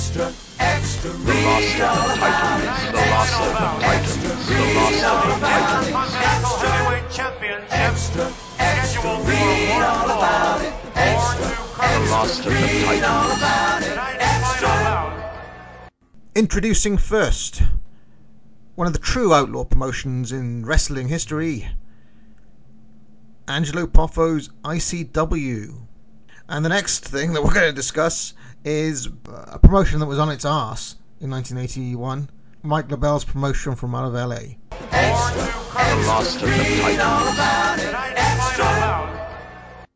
Extra, extra, the roster of titlements, the roster of titlements, the roster of titlements. Extra, heavyweight champions, extra, scheduled for one fall or two comes. The roster of titlements. Introducing first, one of the true outlaw promotions in wrestling history, Angelo Poffo's ICW. And the next thing that we're going to discuss is a promotion that was on its arse in 1981, Mike LeBell's promotion from out of LA.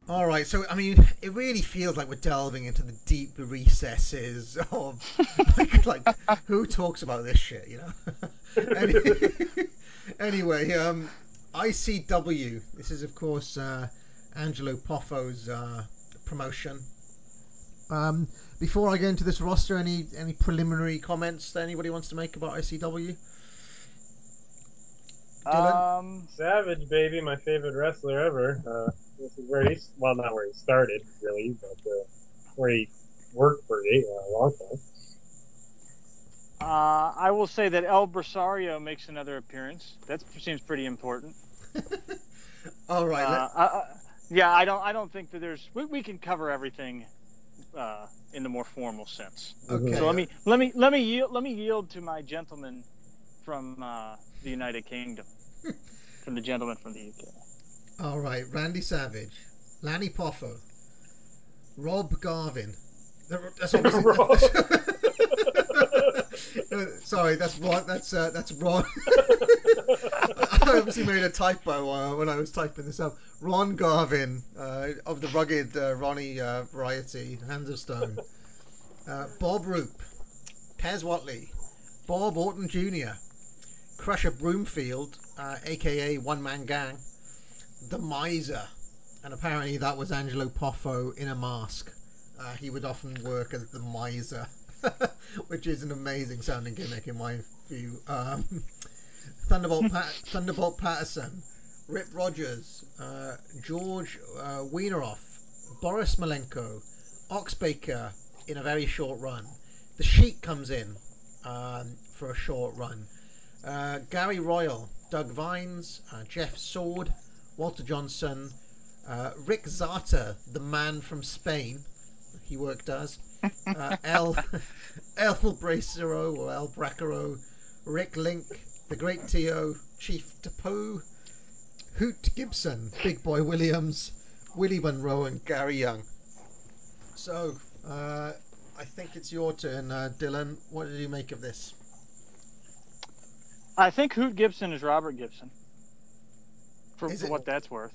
Alright, so I mean, it really feels like we're delving into the deep recesses of like who talks about this shit, you know? Anyway, ICW. This is, of course, Angelo Poffo's promotion. Before I go into this roster, any preliminary comments that anybody wants to make about ICW? Dylan? Savage, baby, my favorite wrestler ever. This is where he, well, not where he started, really, but where he worked for a long time. I will say that El Bracero makes another appearance. That seems pretty important. All right. Yeah, I don't think that there's. We can cover everything in the more formal sense. Okay. So let me yield to my gentleman from the United Kingdom, from the gentleman from the UK. All right, Randy Savage, Lanny Poffo, Rob Garvin. That's obviously. Sorry, that's wrong. That's wrong. I obviously made a typo when I was typing this up. Ron Garvin of the Rugged Ronnie variety, Hands of Stone. Bob Roop, Pez Whatley, Bob Orton Jr., Crusher Broomfield, a.k.a. One Man Gang, The Miser, and apparently that was Angelo Poffo in a mask. He would often work as The Miser, which is an amazing sounding gimmick in my view. Thunderbolt Patterson, Rip Rogers, George Wieneroff, Boris Malenko, Ox Baker in a very short run. The Sheik comes in for a short run. Gary Royal, Doug Vines, Jeff Sword, Walter Johnson, Rick Zata, the man from Spain. He worked as El Bracero or El Bracero, Rick Link, The Great T.O., Chief Tapu, Hoot Gibson, Big Boy Williams, Willie Monroe, and Gary Young. So, I think it's your turn, Dylan. What did you make of this? I think Hoot Gibson is Robert Gibson, for what that's worth.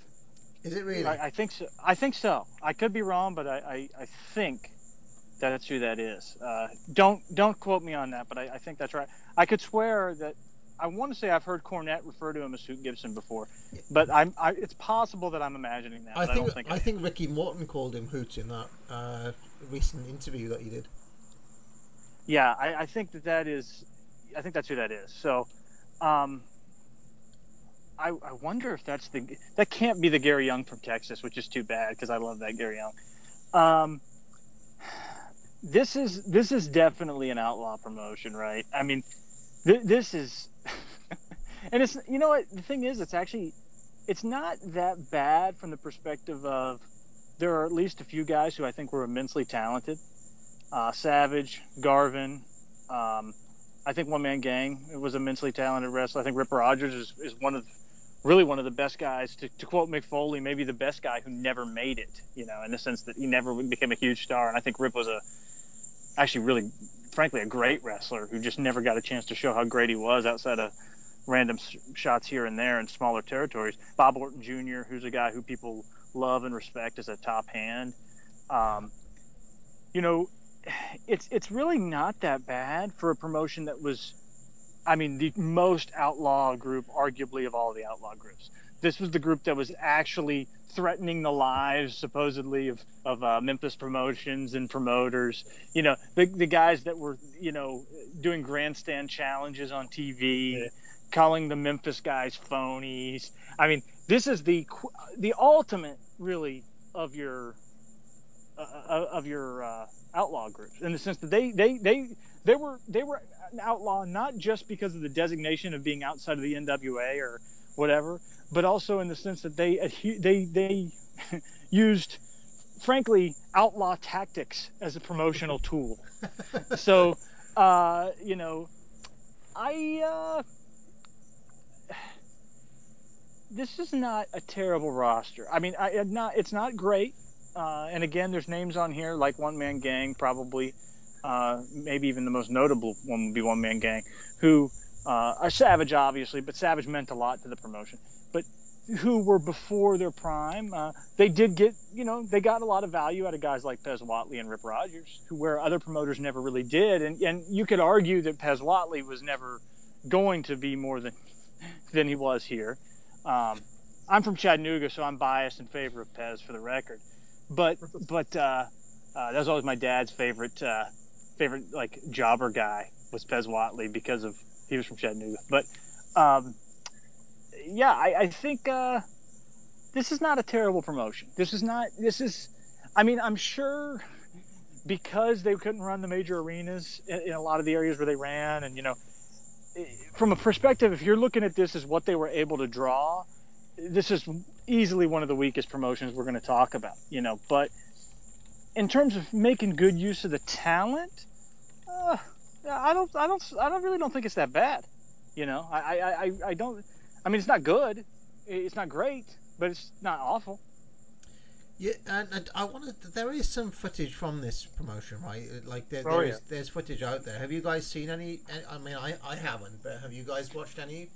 Is it really? I think so. I could be wrong, but I think that's who that is. Don't quote me on that, but I think that's right. I could swear that. I want to say I've heard Cornette refer to him as Hoot Gibson before, but it's possible that I'm imagining that. I think Ricky Morton called him Hoot in that recent interview that he did. Yeah, I think that is. I think that's who that is. So, I wonder if that's that can't be the Gary Young from Texas, which is too bad because I love that Gary Young. This is definitely an outlaw promotion, right? I mean, this is. And it's, you know what, the thing is, it's not that bad from the perspective of there are at least a few guys who I think were immensely talented. Savage, Garvin, I think One Man Gang was immensely talented wrestler. I think Rip Rogers is one of the best guys, to quote Mick Foley, maybe the best guy who never made it, you know, in the sense that he never became a huge star. And I think Rip was really, frankly, a great wrestler who just never got a chance to show how great he was outside of random shots here and there in smaller territories. Bob Orton Jr., who's a guy who people love and respect as a top hand. You know, it's really not that bad for a promotion that was, I mean, the most outlaw group, arguably, of all the outlaw groups. This was the group that was actually threatening the lives, supposedly, of Memphis promotions and promoters. You know, the guys that were, you know, doing grandstand challenges on TV, yeah, calling the Memphis guys phonies. I mean, this is the ultimate, really, of your outlaw groups, in the sense that they were an outlaw not just because of the designation of being outside of the NWA or whatever, but also in the sense that they used, frankly, outlaw tactics as a promotional tool. So, you know, this is not a terrible roster. I mean, it's not great. And again, there's names on here like One Man Gang, probably, maybe even the most notable one would be One Man Gang, who are Savage, obviously, but Savage meant a lot to the promotion, but who were before their prime. They did get, you know, they got a lot of value out of guys like Pez Whatley and Rip Rogers, who where other promoters never really did. And you could argue that Pez Whatley was never going to be more than he was here. I'm from Chattanooga, so I'm biased in favor of Pez for the record. But that was always my dad's favorite like jobber guy was Pez Whatley, because of he was from Chattanooga. But yeah, I think this is not a terrible promotion. I mean, I'm sure because they couldn't run the major arenas in a lot of the areas where they ran, and you know, from a perspective, if you're looking at this as what they were able to draw, this is easily one of the weakest promotions we're going to talk about, you know. But in terms of making good use of the talent, I really don't think it's that bad, you know. I mean, it's not good, it's not great, but it's not awful. Yeah, and I wanted. There is some footage from this promotion, right? Like there's footage out there. Have you guys seen any? I mean, I haven't, but have you guys watched any?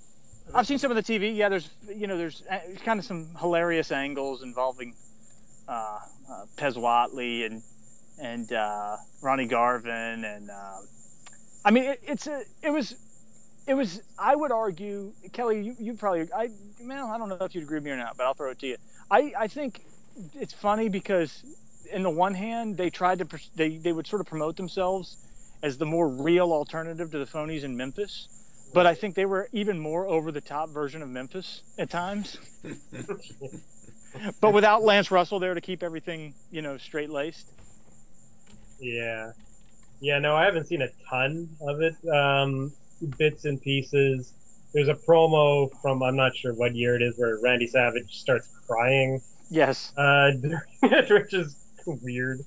I've seen some of the TV. Yeah, there's kind of some hilarious angles involving Pez Whatley and Ronnie Garvin, and I mean, it was. I would argue, Kelly, you probably. I don't know if you'd agree with me or not, but I'll throw it to you. I think. It's funny because, in the one hand, they tried to they would sort of promote themselves as the more real alternative to the phonies in Memphis, but I think they were even more over the top version of Memphis at times. But without Lance Russell there to keep everything, you know, straight laced. Yeah. No, I haven't seen a ton of it. Bits and pieces. There's a promo from, I'm not sure what year it is, where Randy Savage starts crying. Yes. Which is weird.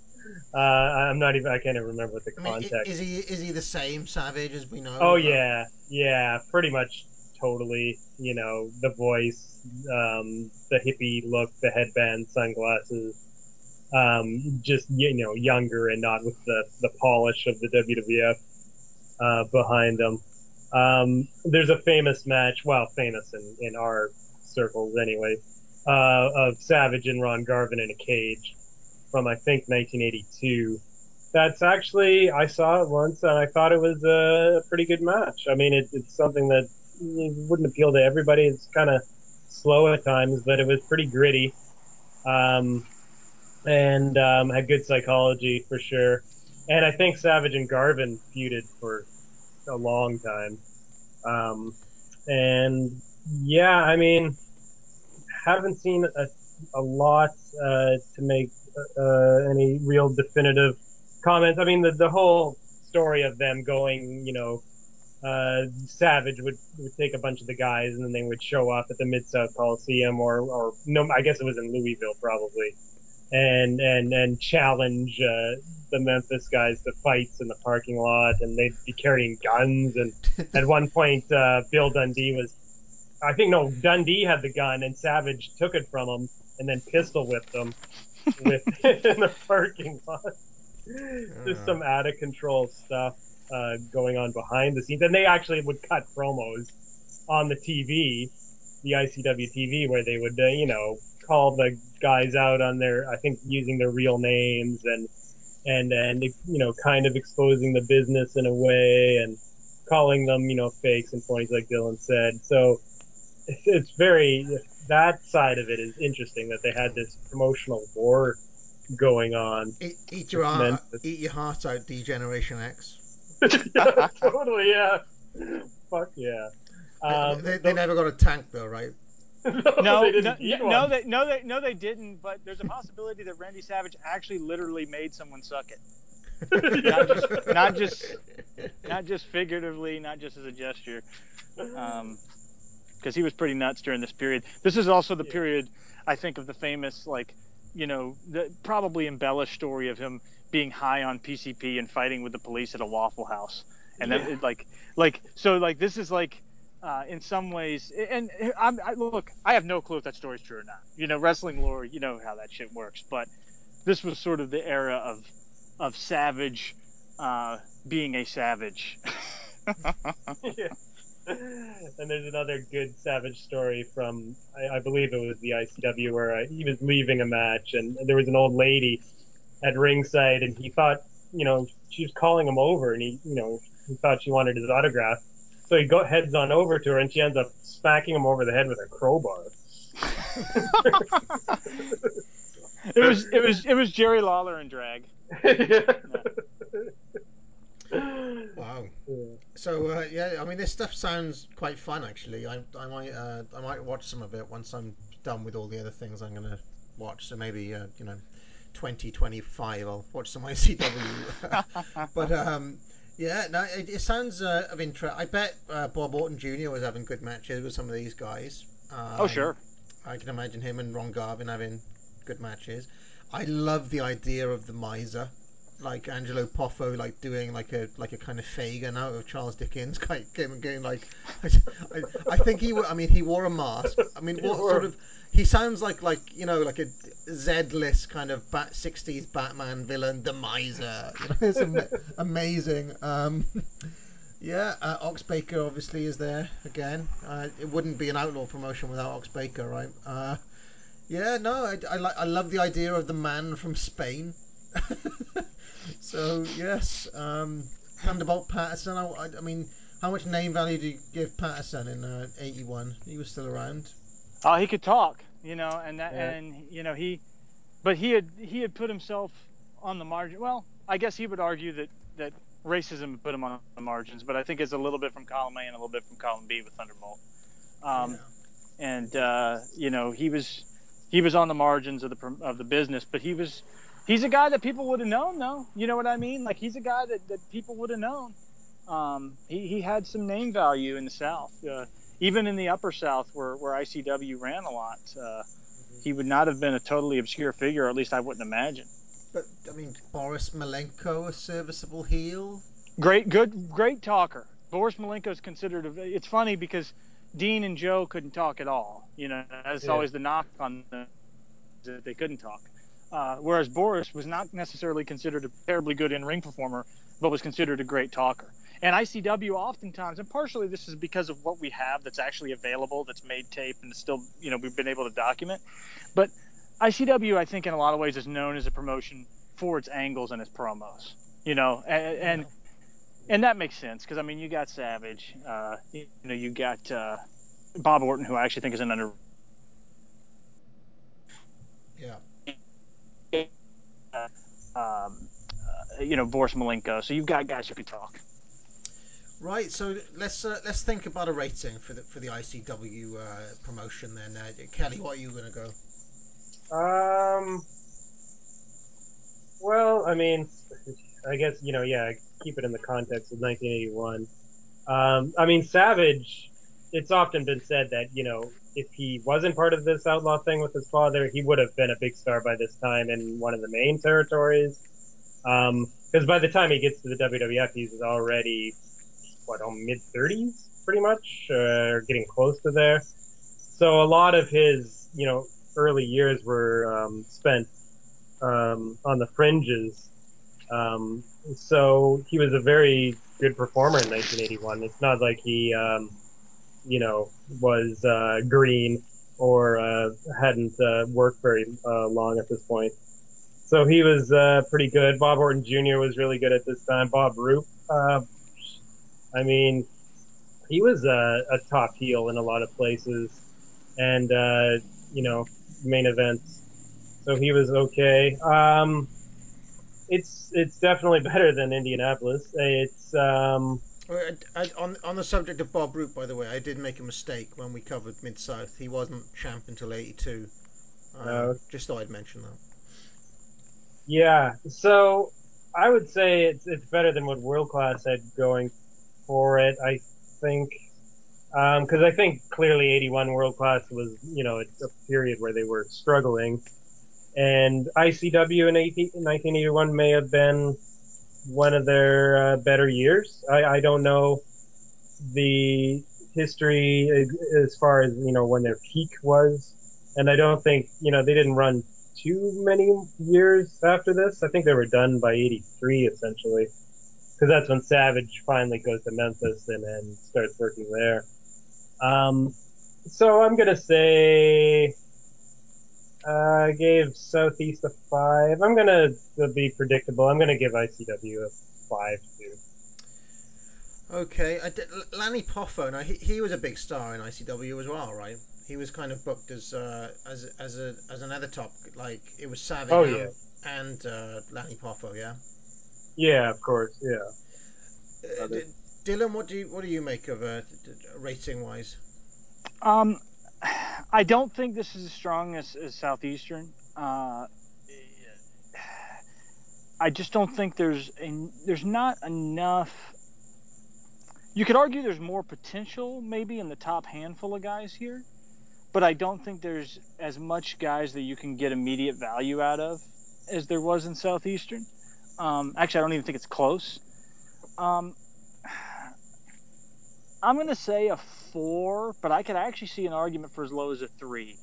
I can't even remember what the context. Is he the same Savage as we know? Oh yeah, pretty much, totally. You know, the voice, the hippie look, the headband, sunglasses, just, you know, younger and not with the polish of the WWF behind them. There's a famous match, well, famous in our circles anyway. Of Savage and Ron Garvin in a cage from, I think, 1982. That's actually, I saw it once and I thought it was a pretty good match. I mean, it's something that wouldn't appeal to everybody. It's kind of slow at times, but it was pretty gritty, and had good psychology for sure. And I think Savage and Garvin feuded for a long time. And yeah, I mean, haven't seen a lot to make any real definitive comments. I mean, the whole story of them going, you know, Savage would take a bunch of the guys and then they would show up at the Mid-South Coliseum or no, I guess it was in Louisville probably, and challenge the Memphis guys to fights in the parking lot, and they'd be carrying guns. And at one point, Bill Dundee was. I think, no, Dundee had the gun, and Savage took it from him and then pistol whipped him with in the parking lot. Just some out of control stuff going on behind the scenes. And they actually would cut promos on the TV, the ICW TV, where they would, you know, call the guys out on their, I think, using their real names and you know, kind of exposing the business in a way and calling them, you know, fakes and phonies, like Dylan said. So it's very, that side of it is interesting, that they had this promotional war going on. Eat your heart out, D-Generation X. Totally, yeah. Fuck yeah. They never got a tank though, right? No, they didn't. But there's a possibility that Randy Savage actually literally made someone suck it. not just figuratively, not just as a gesture, because he was pretty nuts during this period. This is also the period, I think, of the famous, like, you know, the probably embellished story of him being high on PCP and fighting with the police at a Waffle House, and then so this is like. In some ways, and look, I have no clue if that story's true or not. You know, wrestling lore, you know how that shit works. But this was sort of the era of Savage being a savage. Yeah. And there's another good Savage story from, I believe it was the ICW, where he was leaving a match, and there was an old lady at ringside, and he thought, you know, she was calling him over, and he thought she wanted his autograph. So he heads on over to her, and she ends up smacking him over the head with a crowbar. It was Jerry Lawler in drag. No. Wow. So I mean, this stuff sounds quite fun, actually. I might watch some of it once I'm done with all the other things I'm gonna watch. So maybe 2025, I'll watch some ICW. But yeah, no, it sounds of interest. I bet Bob Orton Jr. was having good matches with some of these guys. Oh, sure. I can imagine him and Ron Garvin having good matches. I love the idea of the Miser, like Angelo Poffo, like doing like a kind of Fagin out of Charles Dickens kind of game. Like, I think he wore a mask. I mean, what sort of? He sounds like a Z-list kind of 60s Batman villain, the Miser. It's amazing. Ox Baker obviously is there again. It wouldn't be an Outlaw promotion without Ox Baker, right? I love the idea of the man from Spain. So yes, Thunderbolt Patterson. I mean, how much name value do you give Patterson in 81? He was still around. Oh, he could talk, but he had put himself on the margin. Well, I guess he would argue that racism put him on the margins, but I think it's a little bit from column A and a little bit from column B with Thunderbolt. And he was on the margins of the business, but he's a guy that people would have known, though. You know what I mean? Like, he's a guy that people would have known. He had some name value in the South. Even in the Upper South, where ICW ran a lot, he would not have been a totally obscure figure, or at least I wouldn't imagine. But I mean, Boris Malenko, a serviceable heel. Great talker. Boris Malenko is considered. It's funny because Dean and Joe couldn't talk at all. You know, that's always the knock on them, that they couldn't talk. Whereas Boris was not necessarily considered a terribly good in-ring performer, but was considered a great talker. And ICW oftentimes, and partially this is because of what we have that's actually available, that's made tape, and it's still, we've been able to document. But ICW, I think, in a lot of ways is known as a promotion for its angles and its promos, and that makes sense, because, I mean, you got Savage, you got Bob Orton, who I actually think is an under... Yeah. Boris Malenko. So you've got guys who can talk. Right, so let's think about a rating for the ICW promotion then. Kelly, what are you gonna go? Well, I mean, I guess keep it in the context of 1981. I mean, Savage. It's often been said that if he wasn't part of this outlaw thing with his father, he would have been a big star by this time in one of the main territories. Because by the time he gets to the WWF, he's already mid-30s, pretty much, or getting close to there. So a lot of his, early years were spent on the fringes. So he was a very good performer in 1981. It's not like he, was green or hadn't worked very long at this point. So he was pretty good. Bob Orton Jr. was really good at this time. Bob Roop. I mean, he was a top heel in a lot of places and, main events. So he was okay. It's definitely better than Indianapolis. It's On the subject of Bob Root, by the way, I did make a mistake when we covered Mid-South. He wasn't champ until 82. Just thought I'd mention that. Yeah, so I would say it's better than what World Class had going for it, I think. Because I think clearly 81 World Class was, you know, a period where they were struggling. And ICW in 1981 may have been one of their better years. I don't know the history as far as, you know, when their peak was. And I don't think, you know, they didn't run too many years after this. I think they were done by 83, essentially, because that's when Savage finally goes to Memphis and starts working there. So I'm going to say I gave Southeast a 5. I'm going to be predictable. I'm going to give ICW a 5, too. Okay. Lanny Poffo, now, he was a big star in ICW as well, right? He was kind of booked as another top, like it was Savage and Lanny Poffo, yeah. Yeah, of course, yeah. Dylan, what do you make of rating wise? I don't think this is as strong as Southeastern. I just don't think there's not enough. You could argue there's more potential maybe in the top handful of guys here. But I don't think there's as much guys that you can get immediate value out of as there was in Southeastern. Actually, I don't even think it's close. I'm going to say a 4, but I could actually see an argument for as low as a 3.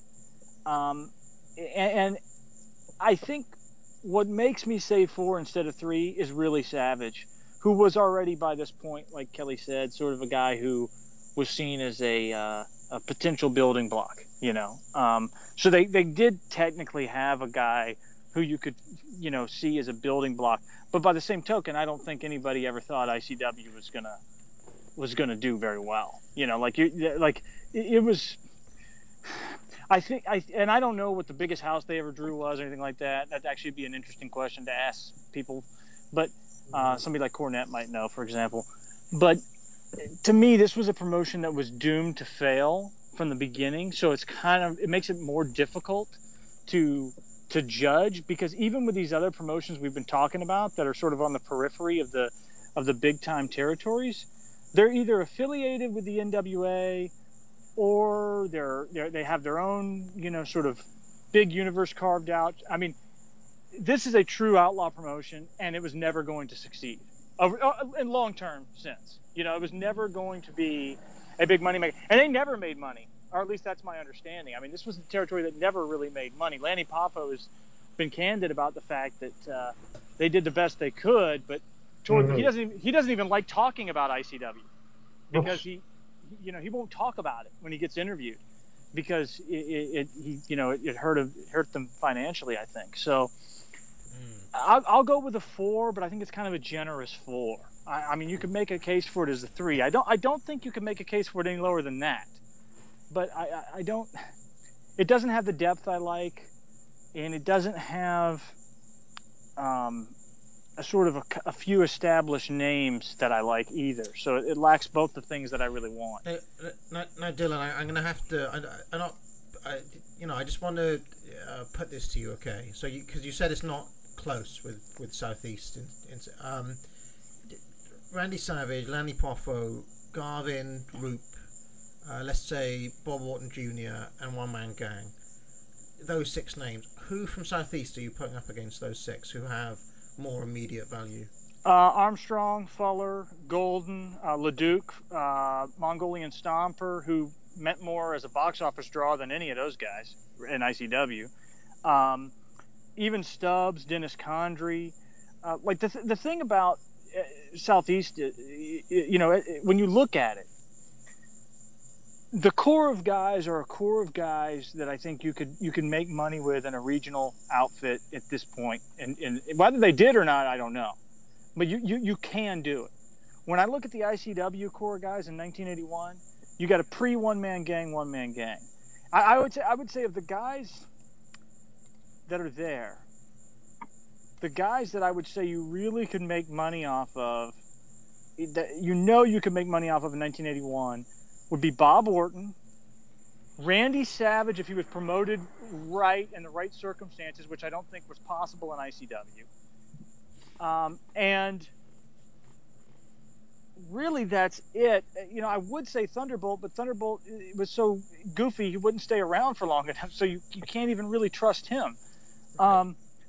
And I think what makes me say 4 instead of 3 is really Savage, who was already by this point, like Kelly said, sort of a guy who was seen as a potential building block, you know. So they did technically have a guy who you could, you know, see as a building block. But by the same token, I don't think anybody ever thought ICW was gonna do very well. You know, it was. I think I don't know what the biggest house they ever drew was or anything like that. That'd actually be an interesting question to ask people, but somebody like Cornette might know, for example. But to me, this was a promotion that was doomed to fail from the beginning. So it makes it more difficult to judge, because even with these other promotions we've been talking about that are sort of on the periphery of the big time territories, they're either affiliated with the NWA or they have their own, you know, sort of big universe carved out. I mean, this is a true outlaw promotion, and it was never going to succeed in long-term sense. You know, it was never going to be a big money maker. And they never made money, or at least that's my understanding. I mean, this was a territory that never really made money. Lanny Poffo has been candid about the fact that they did the best they could, but he doesn't even like talking about ICW because he won't talk about it when he gets interviewed because it hurt them financially, I think. So I'll go with a 4, but I think it's kind of a generous 4. I mean, you could make a case for it as a 3. I don't think you can make a case for it any lower than that. But I don't. It doesn't have the depth I like, and it doesn't have a few established names that I like either. So it lacks both the things that I really want. Now, Dylan, I'm going to have to. I'm not. I just want to put this to you, okay? So because you said it's not close with Southeast. Randy Savage, Lanny Poffo, Garvin, Roop, let's say Bob Orton Jr. and One Man Gang. Those 6 names. Who from Southeast are you putting up against those 6 who have more immediate value? Armstrong, Fuller, Golden, LeDuc, Mongolian Stomper, who meant more as a box office draw than any of those guys in ICW. Even Stubbs, Dennis Condrey. The thing about Southeast, you know, when you look at it, the core of guys are a core of guys that I think you can make money with in a regional outfit at this point. And whether they did or not, I don't know. But you can do it. When I look at the ICW core guys in 1981, you got a pre-One Man Gang. I would say of the guys that are there, the guys that I would say you really could make money off of that you know you could make money off of in 1981 would be Bob Orton, Randy Savage if he was promoted right in the right circumstances, which I don't think was possible in ICW. And really that's it. You know, I would say Thunderbolt, but Thunderbolt was so goofy he wouldn't stay around for long enough, so you can't even really trust him.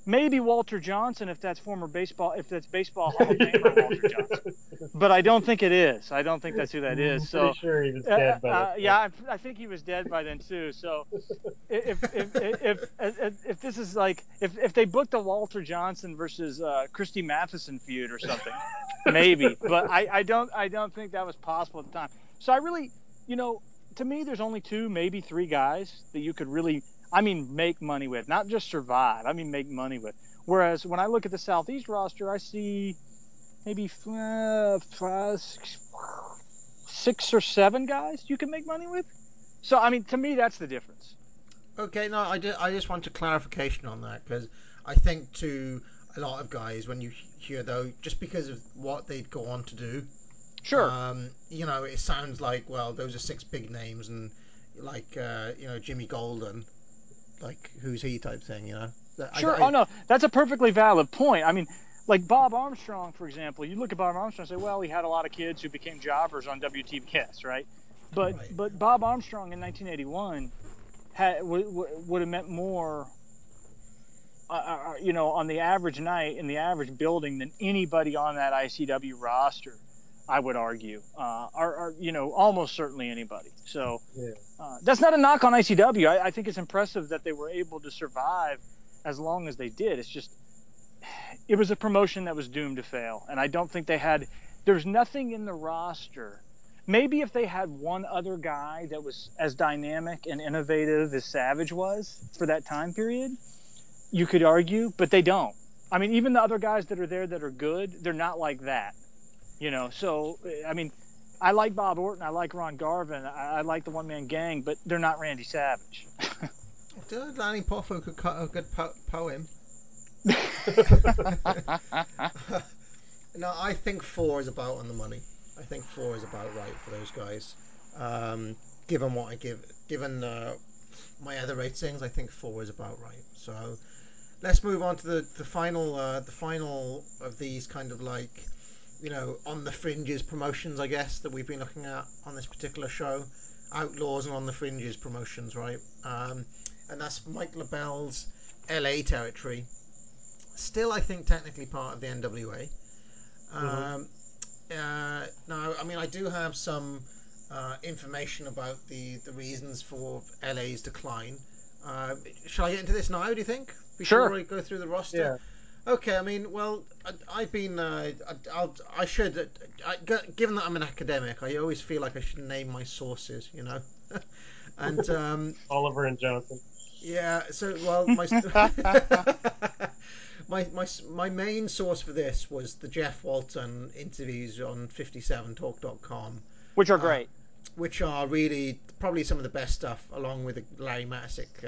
Maybe Walter Johnson, if that's baseball Hall of Famer Walter Johnson, but I don't think it is. I don't think that's who that is. So, pretty sure he was dead by then. Yeah, I think he was dead by then too. So, if this is like if they booked a Walter Johnson versus Christy Matheson feud or something, maybe. But I don't think that was possible at the time. So I really, you know, to me, there's only two, maybe three guys that you could really. I mean, make money with, not just survive. I mean, make money with. Whereas when I look at the Southeast roster, I see maybe 6 or 7 guys you can make money with. So, I mean, to me, that's the difference. Okay, no, I just want a clarification on that, because I think to a lot of guys, when you hear, though, just because of what they'd go on to do, sure, you know, it sounds like, well, those are 6 big names, and like, you know, Jimmy Golden. Like, who's he type thing, you know? Sure. Oh, no, that's a perfectly valid point. I mean, like Bob Armstrong, for example, you look at Bob Armstrong and say, well, he had a lot of kids who became jobbers on WTBS, right? But right. But Bob Armstrong in 1981 would have meant more, you know, on the average night in the average building than anybody on that ICW roster, I would argue, or you know, almost certainly anybody. So yeah. That's not a knock on ICW. I think it's impressive that they were able to survive as long as they did. It's just, it was a promotion that was doomed to fail, and I don't think they had. There's nothing in the roster. Maybe if they had one other guy that was as dynamic and innovative as Savage was for that time period, you could argue, but they don't. I mean, even the other guys that are there that are good, they're not like that. You know, so, I mean, I like Bob Orton, I like Ron Garvin, I like the One Man Gang, but they're not Randy Savage. Lanny Poffo could cut a good poem. No, I think 4 is about on the money. I think 4 is about right for those guys. Given what I given my other ratings, I think 4 is about right. So let's move on to the final of these kind of like, you know, on the fringes promotions, I guess, that we've been looking at on this particular show. Outlaws and on the fringes promotions, right? And that's Mike LeBell's LA territory. Still, I think, technically part of the NWA. Now, I mean, I do have some information about the reasons for LA's decline. Shall I get into this now, do you think? Before we go through the roster? Yeah. Okay, I mean, well, I've been, given that I'm an academic, I always feel like I should name my sources, you know, and... Oliver and Jonathan. Yeah, so, well, my main source for this was the Jeff Walton interviews on 57talk.com. Which are great. Which are really probably some of the best stuff, along with the Larry Masick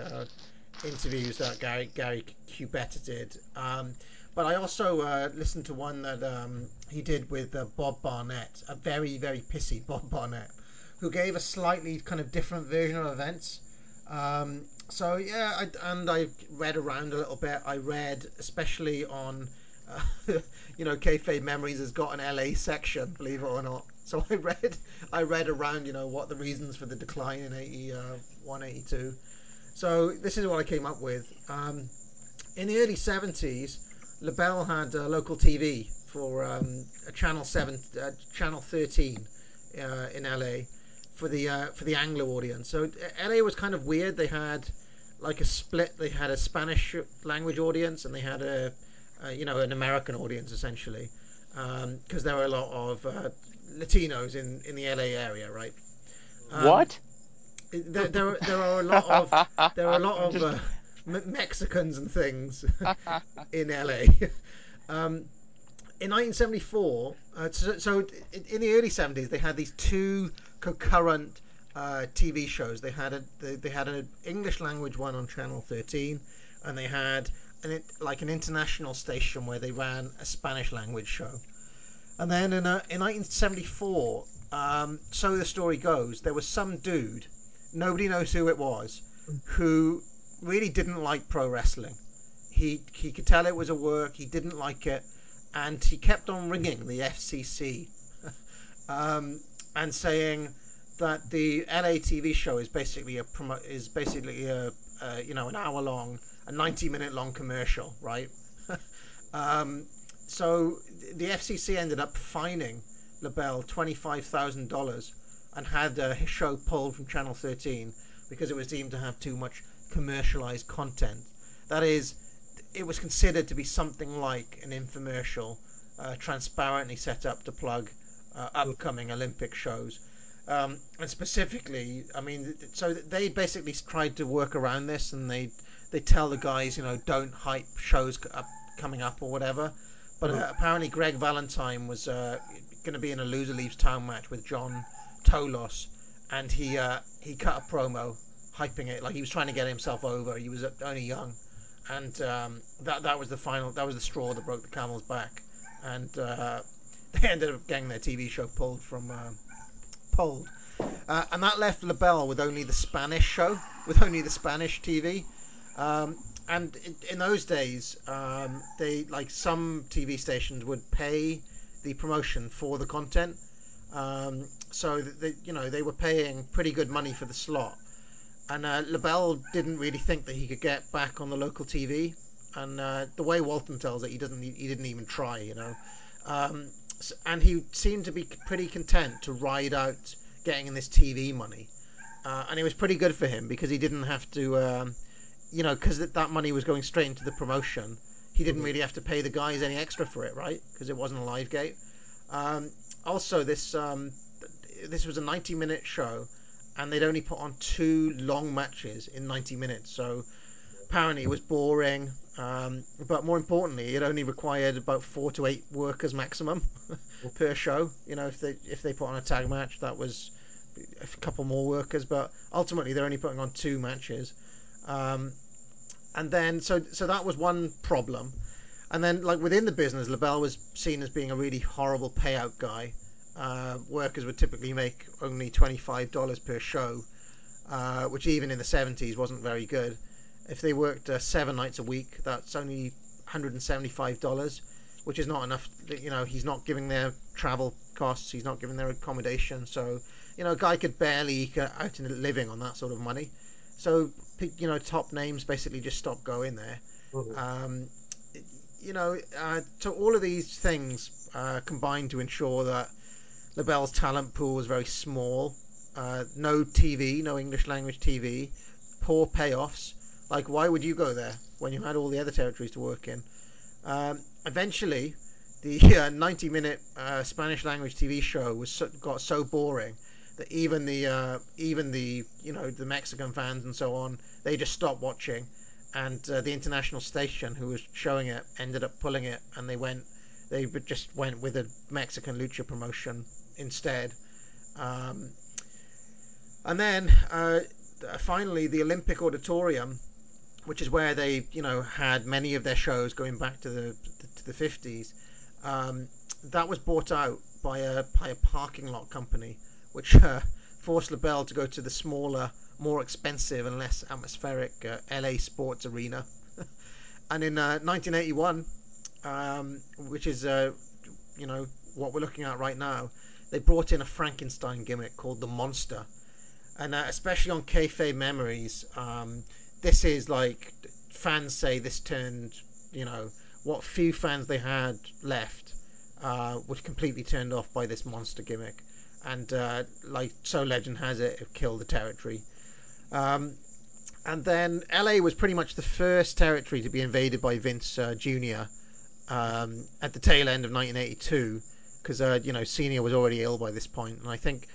interviews that Gary Kubetta did, but I also listened to one that he did with Bob Barnett, a very, very pissy Bob Barnett, who gave a slightly kind of different version of events. So yeah, I read around a little bit. I read especially on, you know, Kayfabe Memories has got an LA section, believe it or not. So I read around, you know, what the reasons for the decline in 81, 82. So this is what I came up with. In the early 70s, LeBell had local TV for a Channel 13 in LA for the Anglo audience. So LA was kind of weird. They had like a split. They had a Spanish language audience and they had an American audience essentially, because there were a lot of Latinos in the LA area, right? What? There are a lot of Mexicans and things in LA. In 1974, in the early 70s, they had these two concurrent TV shows. They had an English language one on Channel 13, and they had an international station where they ran a Spanish language show. And then in 1974, so the story goes, there was some dude, nobody knows who it was, who really didn't like pro wrestling. He could tell it was a work, he didn't like it, and he kept on ringing the FCC and saying that the LA TV show is basically an hour long, a 90-minute long commercial, right? So the FCC ended up fining LeBell $25,000 and had his show pulled from Channel 13 because it was deemed to have too much commercialized content. That is, it was considered to be something like an infomercial, transparently set up to plug upcoming Olympic shows. And specifically, I mean, so they basically tried to work around this, and they tell the guys, don't hype shows coming up or whatever. But apparently Greg Valentine was going to be in a Loser Leaves Town match with John Tolos, and he cut a promo hyping it, like he was trying to get himself over. He was only young, and that was the straw that broke the camel's back, and they ended up getting their TV show pulled from and that left LeBell with only the Spanish show, with only the Spanish TV. And in those days, they, like, some TV stations would pay the promotion for the content. So they were paying pretty good money for the slot. And LeBell didn't really think that he could get back on the local TV. And the way Walton tells it, he didn't even try, and he seemed to be pretty content to ride out getting this TV money. And it was pretty good for him because he didn't have to. Because that money was going straight into the promotion. He didn't really have to pay the guys any extra for it, right? Because it wasn't a live gate. Also, this was a 90-minute show, and they'd only put on two long matches in 90 minutes. So apparently it was boring. But more importantly, it only required about 4 to 8 workers maximum per show. If they put on a tag match, that was a couple more workers. But ultimately, they're only putting on two matches. And then, so that was one problem. And then, like, within the business, LeBell was seen as being a really horrible payout guy. Workers would typically make only $25 per show, which even in the 70s wasn't very good. If they worked 7 nights a week, that's only $175, which is not enough. He's not giving their travel costs, he's not giving their accommodation. So, a guy could barely eke out a living on that sort of money. So, top names basically just stopped going there. Mm-hmm. So all of these things combined to ensure that LeBell's talent pool was very small. No TV, no English language TV, poor payoffs. Like, why would you go there when you had all the other territories to work in? Eventually, the 90-minute Spanish language TV show got so boring that even the Mexican fans and so on, they just stopped watching, and the international station who was showing it ended up pulling it, and they just went with a Mexican lucha promotion instead. And then finally, the Olympic Auditorium, which is where they had many of their shows going back to the 50s, that was bought out by a parking lot company, which forced LeBell to go to the smaller, more expensive and less atmospheric LA Sports Arena. And in 1981, which is what we're looking at right now, they brought in a Frankenstein gimmick called The Monster. And especially on Kayfabe Memories, this is like, fans say this turned, what few fans they had left were completely turned off by this Monster gimmick. And so legend has it killed the territory. And then LA was pretty much the first territory to be invaded by Vince Jr. At the tail end of 1982, because Senior was already ill by this point. And I think,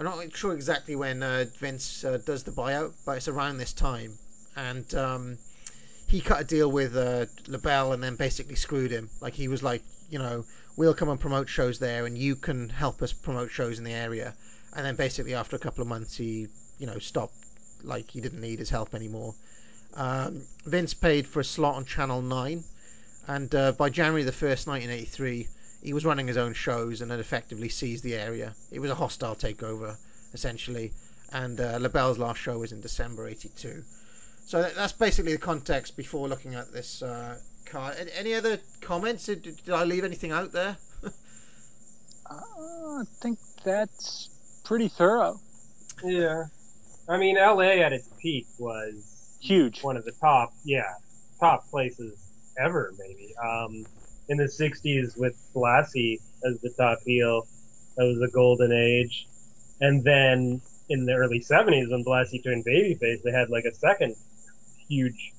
I'm not sure exactly when Vince does the buyout, but it's around this time. And he cut a deal with LeBell and then basically screwed him. Like, he was like, we'll come and promote shows there, and you can help us promote shows in the area. And then basically after a couple of months, he, stopped. Like, he didn't need his help anymore. Vince paid for a slot on Channel 9, and by January the 1st, 1983, He was running his own shows and had effectively seized the area. It was a hostile takeover, essentially. And LeBell's last show was in December 82. So that's basically the context before looking at this card. Any other comments? Did I leave anything out there? I think that's pretty thorough. Yeah. I mean, LA at its peak was huge. One of the top places ever, maybe. In the 60s with Blassie as the top heel, that was the golden age. And then in the early 70s when Blassie turned babyface, they had like a second huge,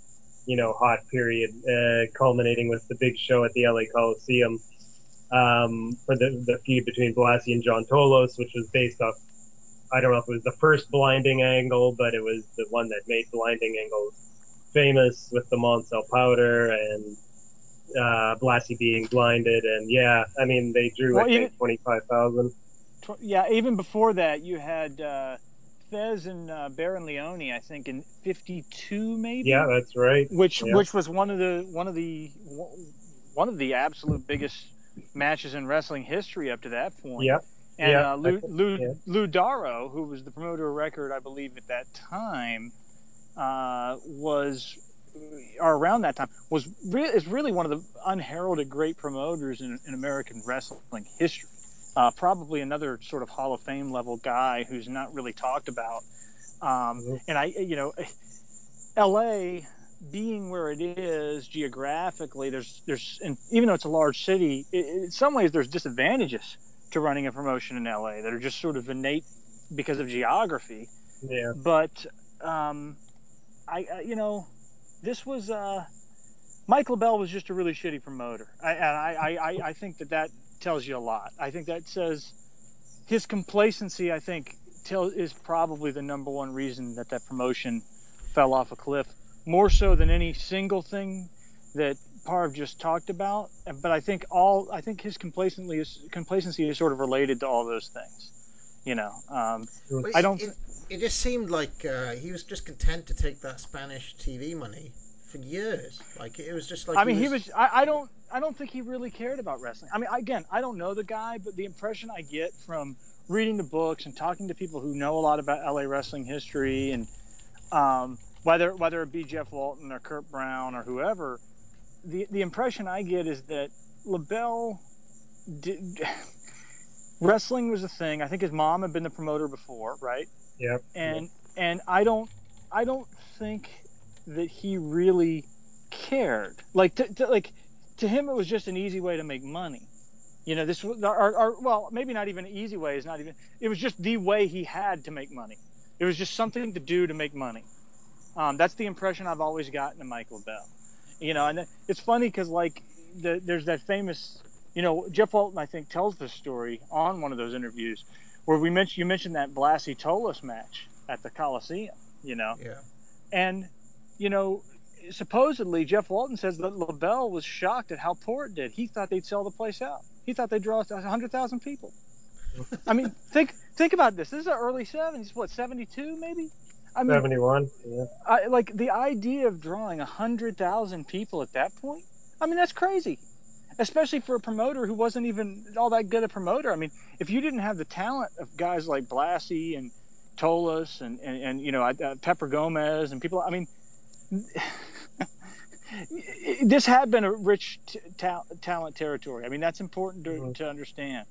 hot period, culminating with the big show at the LA Coliseum for the feud between Blassie and John Tolos, which was based off, I don't know if it was the first blinding angle, but it was the one that made blinding angles famous with the Moncel powder and Blassie being blinded. And yeah, I mean, they drew, well, I think, 25,000. Yeah, even before that, you had Fez and Baron Leone, I think, in 52, maybe. Yeah, that's right. Which was one of the absolute biggest matches in wrestling history up to that point. Yep. And yeah, Lou Darrow, who was the promoter of record, I believe, at that time, was really one of the unheralded great promoters in American wrestling history. Probably another sort of Hall of Fame level guy who's not really talked about. And L.A. being where it is geographically, there's even though it's a large city, in some ways there's disadvantages to running a promotion in L.A. that are just sort of innate because of geography. Yeah. But this was Mike LeBell was just a really shitty promoter. I think that tells you a lot. I think that says his complacency, I think, is probably the number one reason that promotion fell off a cliff, more so than any single thing that Parv just talked about. But I think his complacency is sort of related to all those things. I don't. It just seemed like he was just content to take that Spanish TV money for years. Like it was just like. I mean, he was. I don't think he really cared about wrestling. I mean, again, I don't know the guy, but the impression I get from reading the books and talking to people who know a lot about LA wrestling history, and whether it be Jeff Walton or Kurt Brown or whoever, the impression I get is that LeBell wrestling was a thing. I think his mom had been the promoter before, right? Yeah. And I don't think that he really cared. Like to him, it was just an easy way to make money. This was well, maybe not even an easy way. It was just the way he had to make money. It was just something to do to make money. That's the impression I've always gotten of Mike LeBell. And it's funny because there's that famous, Jeff Walton, I think, tells this story on one of those interviews where you mentioned that Blassie Tolos match at the Coliseum, Yeah. And, supposedly Jeff Walton says that LeBell was shocked at how poor it did. He thought they'd sell the place out. He thought they'd draw 100,000 people. I mean, think about this. This is the early 70s, what, 72 maybe? I mean, 71, yeah. The idea of drawing 100,000 people at that point, I mean, that's crazy. Especially for a promoter who wasn't even all that good a promoter. I mean, if you didn't have the talent of guys like Blassie and Tolos and Pepper Gomez and people, I mean, this had been a rich talent territory. I mean, that's important to understand.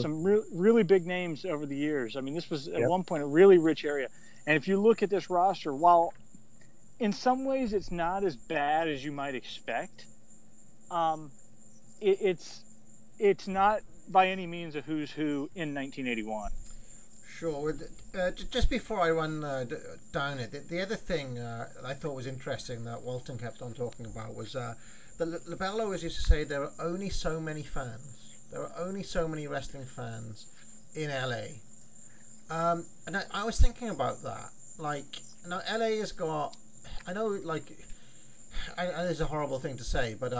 Some really big names over the years. I mean, this was at one point a really rich area. And if you look at this roster, while in some ways it's not as bad as you might expect, it's not by any means a who's who in 1981. Sure. Just before I run down it, the other thing that I thought was interesting that Walton kept on talking about was that LeBell always used to say there are only so many fans. There are only so many wrestling fans in LA. And I was thinking about that. Now LA has got, I know, it's a horrible thing to say, but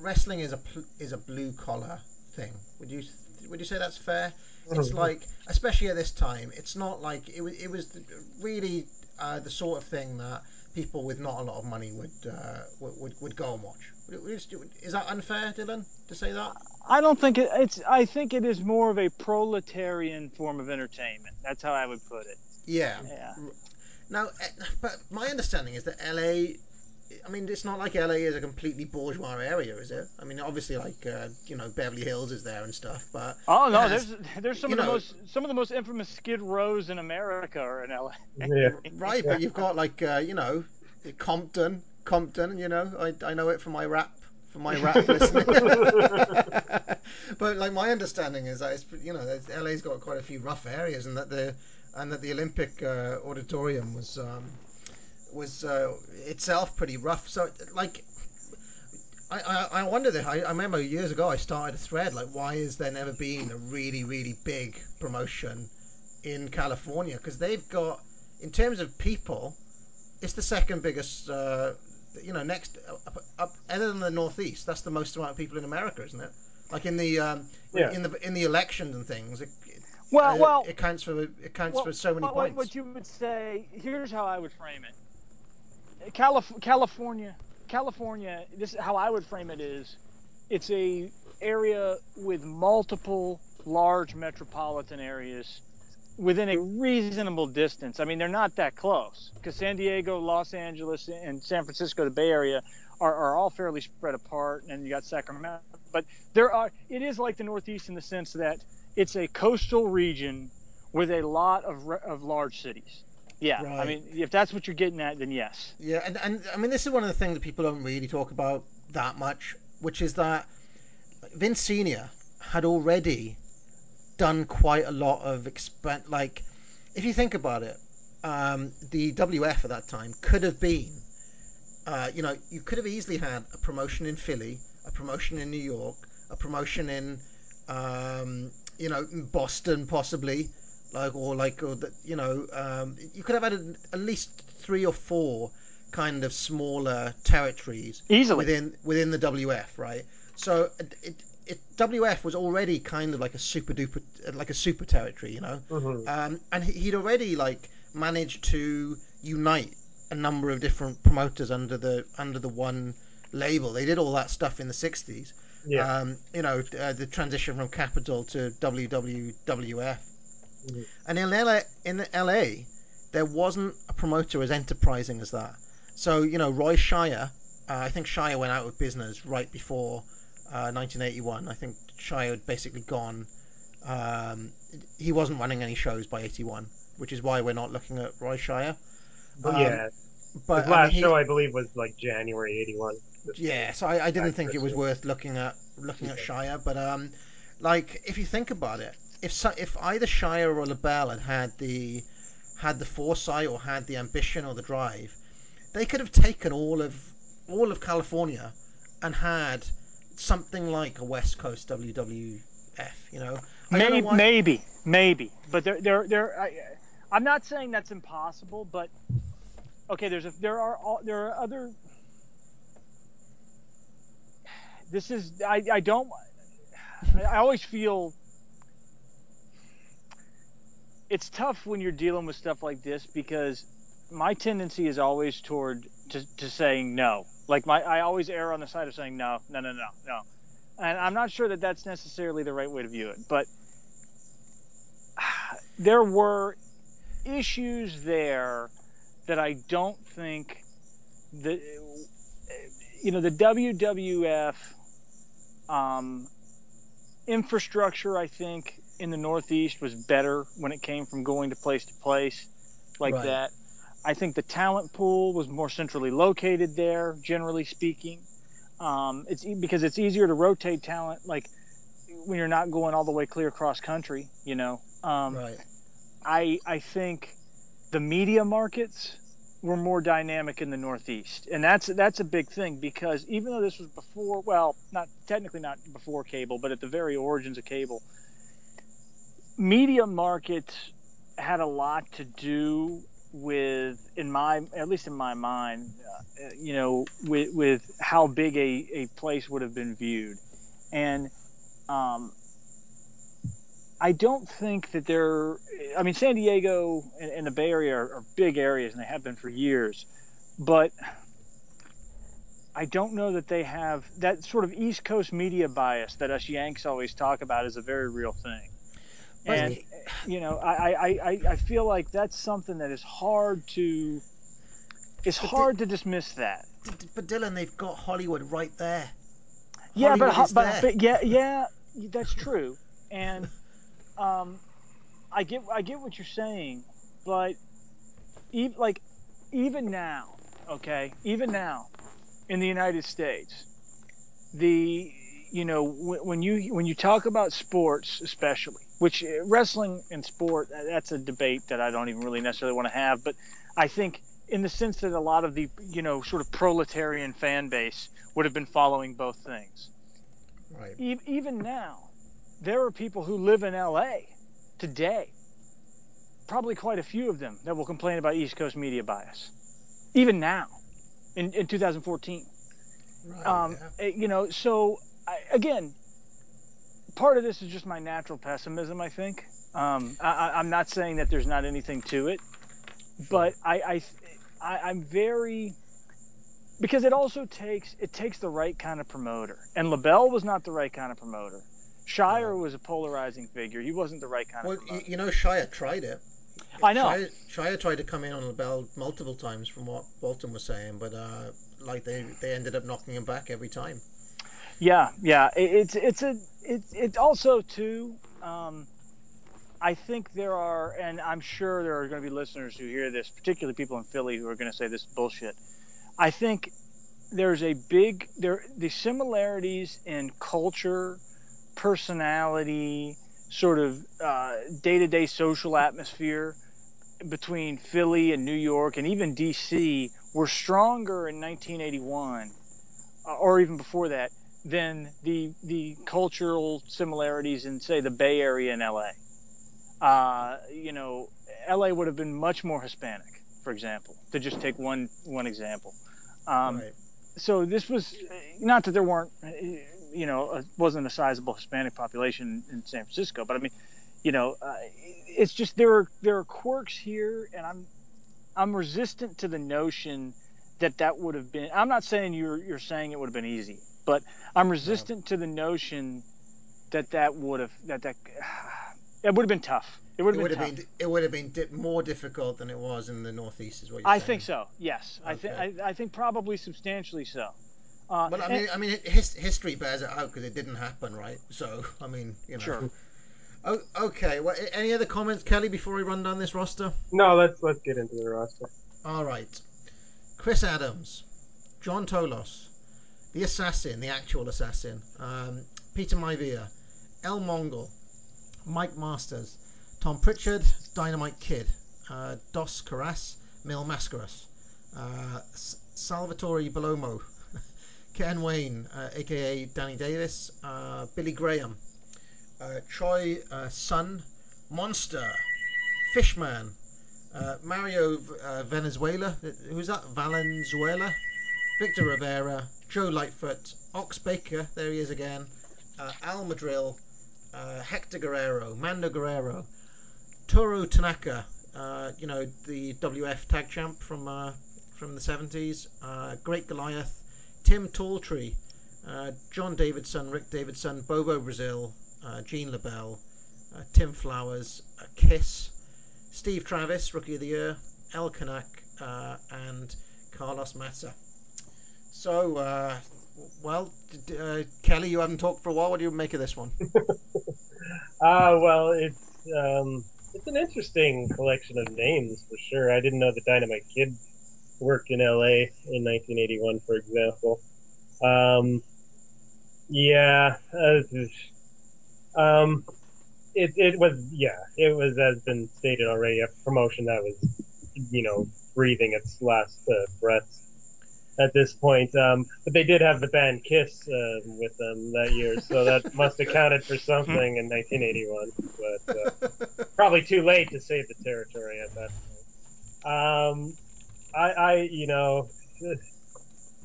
wrestling is a blue collar thing. Would you say that's fair? It's especially at this time, it's not like it was really the sort of thing that people with not a lot of money would go and watch. Is that unfair, Dylan, to say that? I don't think it's. I think it is more of a proletarian form of entertainment. That's how I would put it. Yeah. Yeah. Now, but my understanding is that LA. I mean, it's not like LA is a completely bourgeois area, is it? I mean, obviously, like Beverly Hills is there and stuff, but oh no, there's some of the most infamous skid rows in America are in LA. Yeah. Right, but you've got like Compton, and I know it from my rap. Listening. But like my understanding is that it's LA's got quite a few rough areas, and that the Olympic auditorium was itself pretty rough. So like I wonder that I remember years ago I started a thread like, why is there never been a really, really big promotion in California? Because they've got, in terms of people, it's the second biggest. Next up, other than the Northeast, that's the most amount of people in America, isn't it? Like in the in the elections and things. It counts for so many points. What you would say? Here's how I would frame it. California. This is how I would frame it: is it's a area with multiple large metropolitan areas within a reasonable distance. I mean, they're not that close, because San Diego, Los Angeles, and San Francisco, the Bay Area, are all fairly spread apart, and you got Sacramento. But it is like the Northeast in the sense that it's a coastal region with a lot of large cities. Yeah, right. I mean, if that's what you're getting at, then yes. Yeah, and I mean, this is one of the things that people don't really talk about that much, which is that Vince Senior had already done quite a lot of like, if you think about it, the WF at that time could have been, you could have easily had a promotion in Philly, a promotion in New York, a promotion in, Boston possibly, you could have had at least 3 or 4 kind of smaller territories easily within the WF, right? So WF was already kind of like a super territory, Mm-hmm. And he'd already like managed to unite a number of different promoters under the one label. They did all that stuff in the 60s. Yeah. The transition from Capital to WWF. Mm-hmm. And in LA, there wasn't a promoter as enterprising as that. So Roy Shire, I think Shire went out of business right before 1981. I think Shire had basically gone. He wasn't running any shows by 81, which is why we're not looking at Roy Shire. But his last show I believe was like January 81. Yeah, so I didn't think it was worth looking at Shire. But if you think about it, if either Shire or LeBell had the foresight or had the ambition or the drive, they could have taken all of California and had something like a West Coast WWF, Maybe. But there. I'm not saying that's impossible, but okay. There are other. This is I don't. I always feel it's tough when you're dealing with stuff like this, because my tendency is always toward to saying no. Like I always err on the side of saying no, and I'm not sure that that's necessarily the right way to view it. But there were issues there that I don't think the WWF infrastructure. I think in the Northeast was better when it came from going to place to place like right. that. I think the talent pool was more centrally located there, generally speaking. It's because it's easier to rotate talent, like when you're not going all the way clear cross country, Right. I think the media markets were more dynamic in the Northeast, and that's a big thing, because even though this was before, well, not technically not before cable, but at the very origins of cable, media markets had a lot to do with, at least in my mind, with how big a place would have been viewed. And I don't think that there I mean, San Diego and the Bay Area are big areas, and they have been for years. But I don't know that they have that sort of East Coast media bias that us Yanks always talk about is a very real thing. But, and, you know, I feel like that's something that is hard to – it's hard to dismiss that. But, Dylan, they've got Hollywood right there. Yeah, but yeah, that's true. And I get what you're saying, but even now, okay, even now, in the United States, when you talk about sports, especially, which wrestling and sport, that's a debate that I don't even really necessarily want to have. But I think in the sense that a lot of the, sort of proletarian fan base would have been following both things. Right. Even now, there are people who live in L.A. today, probably quite a few of them, that will complain about East Coast media bias, even now. In 2014, right, yeah. So again, part of this is just my natural pessimism, I think. I'm not saying that there's not anything to it, but I'm very, because it also takes the right kind of promoter, and LeBell was not the right kind of promoter. Shire was a polarizing figure. He wasn't the right kind of promoter. Well, Shire tried it. I know. Shire tried to come in on LeBell multiple times from what Walton was saying, but they ended up knocking him back every time. Yeah. It's also too. I think there are, and I'm sure there are going to be listeners who hear this, particularly people in Philly, who are going to say this is bullshit. I think there's the similarities in culture, personality, sort of day-to-day social atmosphere between Philly and New York and even D.C. were stronger in 1981 or even before that than the cultural similarities in, say, the Bay Area and L.A. L.A. would have been much more Hispanic, for example, to just take one example. Right. So this was – not that there weren't – it wasn't a sizable Hispanic population in San Francisco, but I mean, it's just there are quirks here, and I'm resistant to the notion that would have been. I'm not saying you're saying it would have been easy, but I'm resistant to the notion that would have been tough. It would have been more difficult than it was in the Northeast, is what you're saying. I think so. Yes, okay. I think probably substantially so. But history bears it out because it didn't happen, right? So, Sure. Oh, okay. Well, any other comments, Kelly, before we run down this roster? No, let's get into the roster. All right. Chris Adams, John Tolos, The Assassin, the actual Assassin, Peter Maivia, El Mongol, Mike Masters, Tom Pritchard, Dynamite Kid, Dos Caras, Mil Mascaras, Salvatore Belomo, Ken Wayne, a.k.a. Danny Davis, Billy Graham, Troy Sun, Monster, Fishman, Mario Venezuela, who's that? Valenzuela, Victor Rivera, Joe Lightfoot, Ox Baker, there he is again, Al Madril, Hector Guerrero, Mando Guerrero, Toru Tanaka, the WF tag champ from the 70s, Great Goliath, Tim Talltree, John Davidson, Rick Davidson, Bobo Brazil, Gene LeBell, Tim Flowers, Kiss, Steve Travis, Rookie of the Year, El Kanak, and Carlos Massa. So, Kelly, you haven't talked for a while. What do you make of this one? Well, it's an interesting collection of names for sure. I didn't know the Dynamite Kid worked in LA in 1981, for example. It was, as been stated already, a promotion that was, breathing its last breaths at this point. But they did have the band Kiss with them that year, so that must have counted for something in 1981. But probably too late to save the territory at that point.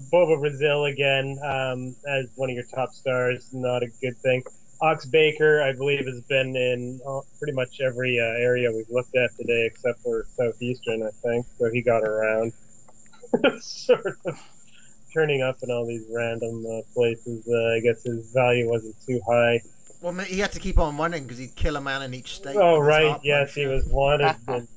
Bobo Brazil again, as one of your top stars, not a good thing. Ox Baker, I believe, has been in pretty much every area we've looked at today except for Southeastern, I think, where he got around. Sort of turning up in all these random places. I guess his value wasn't too high. Well, he had to keep on running because he'd kill a man in each state. Oh, right. Yes, he was wanted in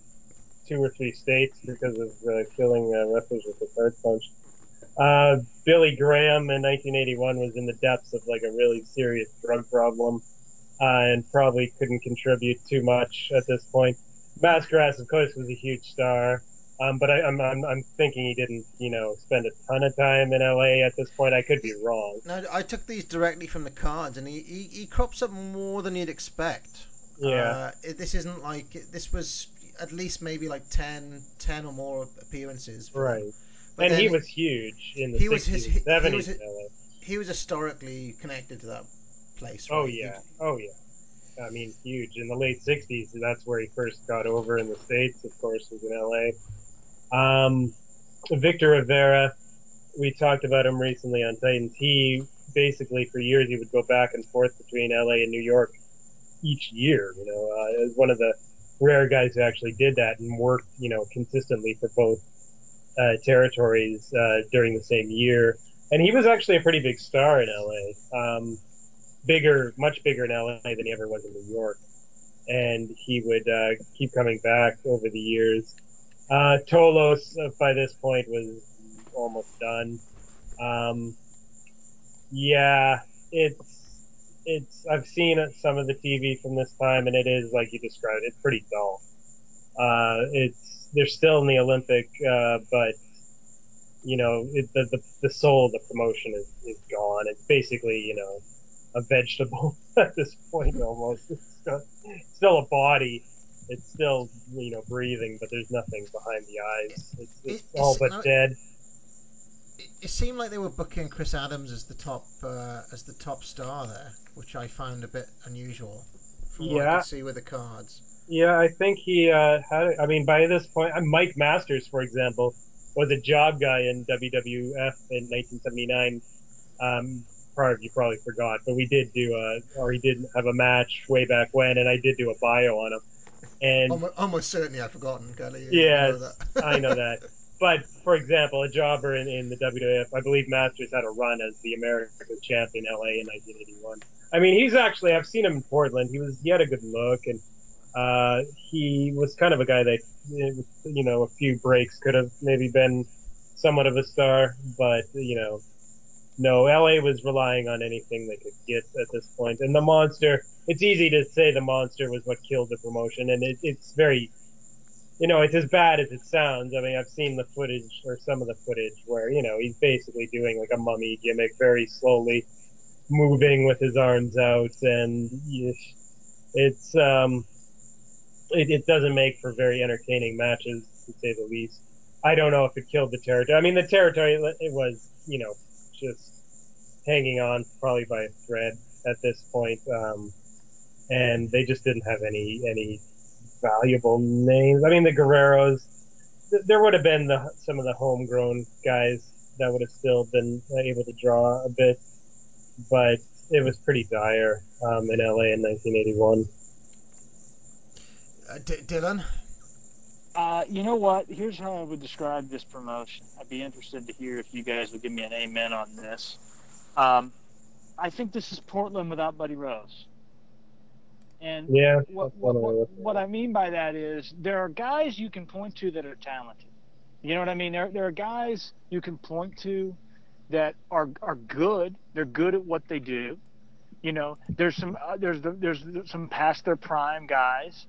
2 or 3 states because of killing wrestlers with a card punch. Billy Graham in 1981 was in the depths of like a really serious drug problem and probably couldn't contribute too much at this point. Mascaras, of course, was a huge star, but I'm thinking he didn't, you know, spend a ton of time in L.A. at this point. I could be wrong. No, I took these directly from the cards, and he crops up more than you'd expect. Yeah, this isn't like this was at least maybe like 10 or more appearances. Right. But and he was huge in the 60s, 70s. He was historically connected to that place. Right? Oh, yeah. Oh, yeah. I mean, huge. In the late 60s, that's where he first got over in the States, of course, was in L.A. Victor Rivera, we talked about him recently on Titans. He basically, for years, he would go back and forth between L.A. and New York each year. You know, as one of the rare guys who actually did that and worked, you know, consistently for both territories during the same year, and he was actually a pretty big star in LA, much bigger in LA than he ever was in New York, and he would keep coming back over the years. Tolos by this point was almost done. It's I've seen some of the TV from this time, and it is like you described, it's pretty dull. They're still in the Olympic, but, you know, the soul of the promotion is gone. It's basically, you know, a vegetable at this point almost. It's still a body. It's still, you know, breathing, but there's nothing behind the eyes. It's all but dead. It seemed like they were booking Chris Adams as the top star there, which I found a bit unusual from what I could see with the cards. Yeah, I think he had. I mean, by this point, Mike Masters, for example, was a job guy in WWF in 1979. Part of you probably forgot, but we did do he did have a match way back when, and I did do a bio on him. And almost certainly I've forgotten, Kelly. Yes, I know that. But for example, a jobber in the WWF, I believe Masters had a run as the American champion LA in 1981. I mean, he's actually I've seen him in Portland. He had a good look and. He was kind of a guy that, you know, a few breaks could have maybe been somewhat of a star, but, you know, no, LA was relying on anything they could get at this point. And the Monster, it's easy to say the Monster was what killed the promotion, and it's very, you know, it's as bad as it sounds. I mean, I've seen the footage, or some of the footage, where, you know, he's basically doing like a mummy gimmick, very slowly moving with his arms out, and it's, It doesn't make for very entertaining matches, to say the least. I don't know if it killed the territory. I mean, the territory, it was, you know, just hanging on probably by a thread at this point. And they just didn't have any valuable names. I mean, the Guerreros, there would have been some of the homegrown guys that would have still been able to draw a bit. But it was pretty dire in LA in 1981. Dylan? You know what? Here's how I would describe this promotion. I'd be interested to hear if you guys would give me an amen on this. I think this is Portland without Buddy Rose. And what I mean by that is there are guys you can point to that are talented. You know what I mean? There are guys you can point to that are good. They're good at what they do. You know, there's some past their prime guys.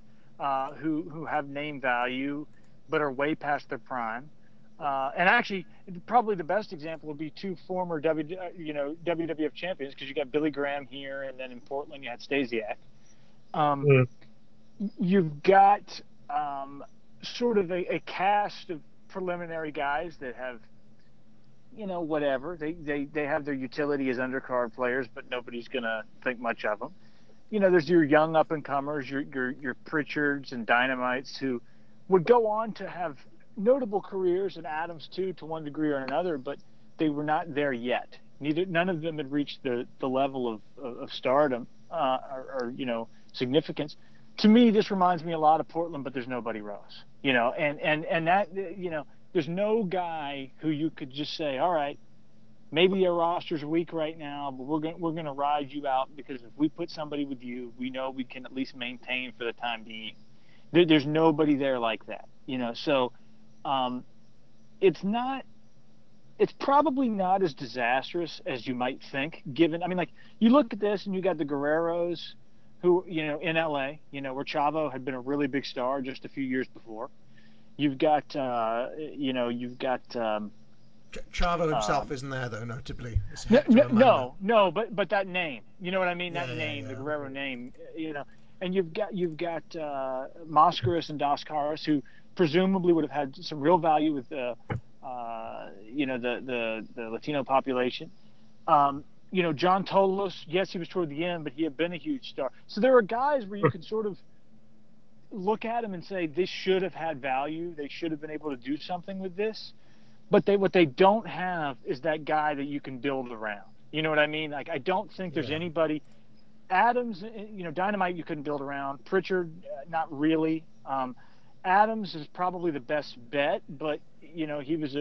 Who have name value but are way past their prime, and actually probably the best example would be two former WWF champions, because you got Billy Graham here, and then in Portland you had Stasiak. You've got sort of a cast of preliminary guys that have, you know, whatever they have their utility as undercard players, but nobody's gonna think much of them. You know, there's your young up-and-comers, your Pritchards and Dynamites, who would go on to have notable careers, and Adams too, to one degree or another, but they were not there yet. None of them had reached the level of stardom or you know, significance. To me, this reminds me a lot of Portland, but there's nobody Rose, you know, and that, you know, there's no guy who you could just say, all right, maybe their roster's weak right now, but we're gonna ride you out, because if we put somebody with you, we know we can at least maintain for the time being. There's nobody there like that, you know. So it's probably not as disastrous as you might think, given, I mean, like, you look at this and you got the Guerreros, who, you know, in LA, you know, where Chavo had been a really big star just a few years before. You've got, Chavo himself isn't there, though, notably. No, but that name, you know what I mean? That name, the Guerrero name, you know. And you've got Moscaris and Dos Caras, who presumably would have had some real value with the Latino population. You know, John Tolos, yes, he was toward the end, but he had been a huge star. So there are guys where you can sort of look at them and say, this should have had value. They should have been able to do something with this. But what they don't have is that guy that you can build around. You know what I mean? Like, I don't think there's anybody. Adams, you know, Dynamite you couldn't build around. Pritchard, not really. Adams is probably the best bet, but, you know, he was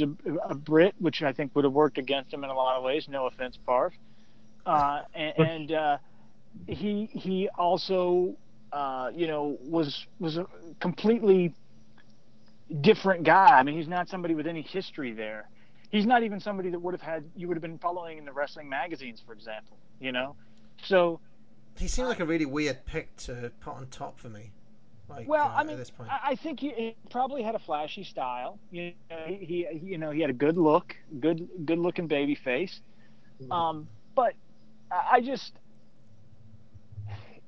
a Brit, which I think would have worked against him in a lot of ways. No offense, Parf. He also, you know, was a completely different guy. I mean, he's not somebody with any history there. He's not even somebody that you would have been following in the wrestling magazines, for example, you know. So he seemed like a really weird pick to put on top for me. Like, well, I mean, at this point, I think he probably had a flashy style. You know, he had a good look, good looking baby face. But I just,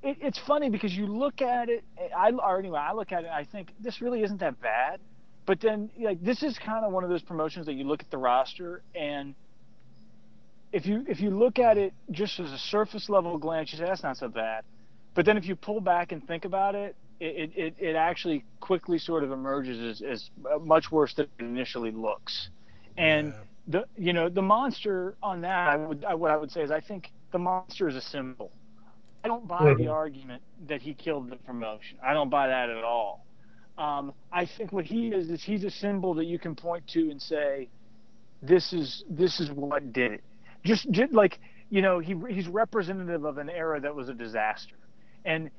it's funny because you look at it. I look at it, and I think this really isn't that bad. But then, like, this is kind of one of those promotions that you look at the roster, and if you look at it just as a surface level glance, you say that's not so bad. But then if you pull back and think about it, it actually quickly sort of emerges as much worse than it initially looks. And the monster on that, what I would say is, I think the monster is a symbol. I don't buy the argument that he killed the promotion. I don't buy that at all. I think what he is he's a symbol that you can point to and say, this is what did it. Just like, you know, he's representative of an era that was a disaster. And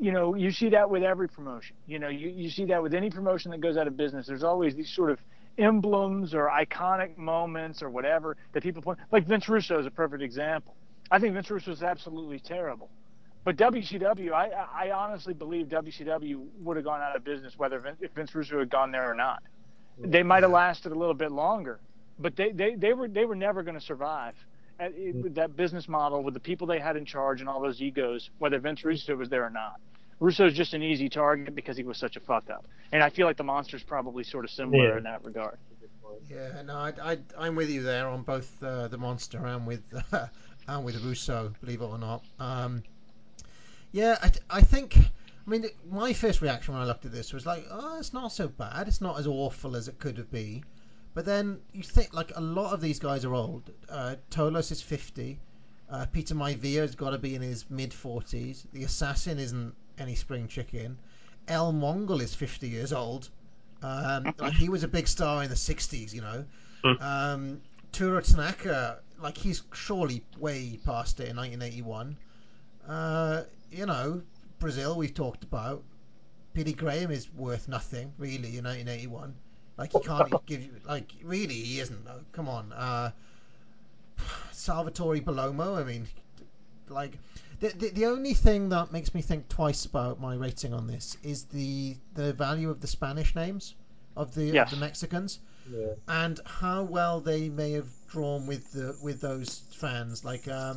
you know, you see that with every promotion. You know, you see that with any promotion that goes out of business. There's always these sort of emblems or iconic moments or whatever that people point. Like Vince Russo is a perfect example. I think Vince Russo is absolutely terrible. But WCW, I honestly believe WCW would have gone out of business if Vince Russo had gone there or not. They might have lasted a little bit longer, but they were never going to survive with that business model, with the people they had in charge and all those egos, whether Vince Russo was there or not. Russo's just an easy target because he was such a fuck up, and I feel like the monster's probably sort of similar in that regard. Yeah, no, I'm with you there on both the monster and with Russo, believe it or not. I think, I mean, my first reaction when I looked at this was like, oh, it's not so bad. It's not as awful as it could have been. But then you think, like, a lot of these guys are old. Tolos is 50. Peter Maivia has got to be in his mid-40s. The Assassin isn't any spring chicken. El Mongol is 50 years old. Like, he was a big star in the 60s, you know. Tura Tanaka, like, he's surely way past it in 1981. You know, Brazil, we've talked about. Billy Graham is worth nothing, really, in 1981. Like, he can't give you... Like, really, he isn't, though. Come on. Salvatore Bellomo, I mean... Like, the only thing that makes me think twice about my rating on this is the value of the Spanish names of the Mexicans. Yeah. And how well they may have drawn with those fans. Like, I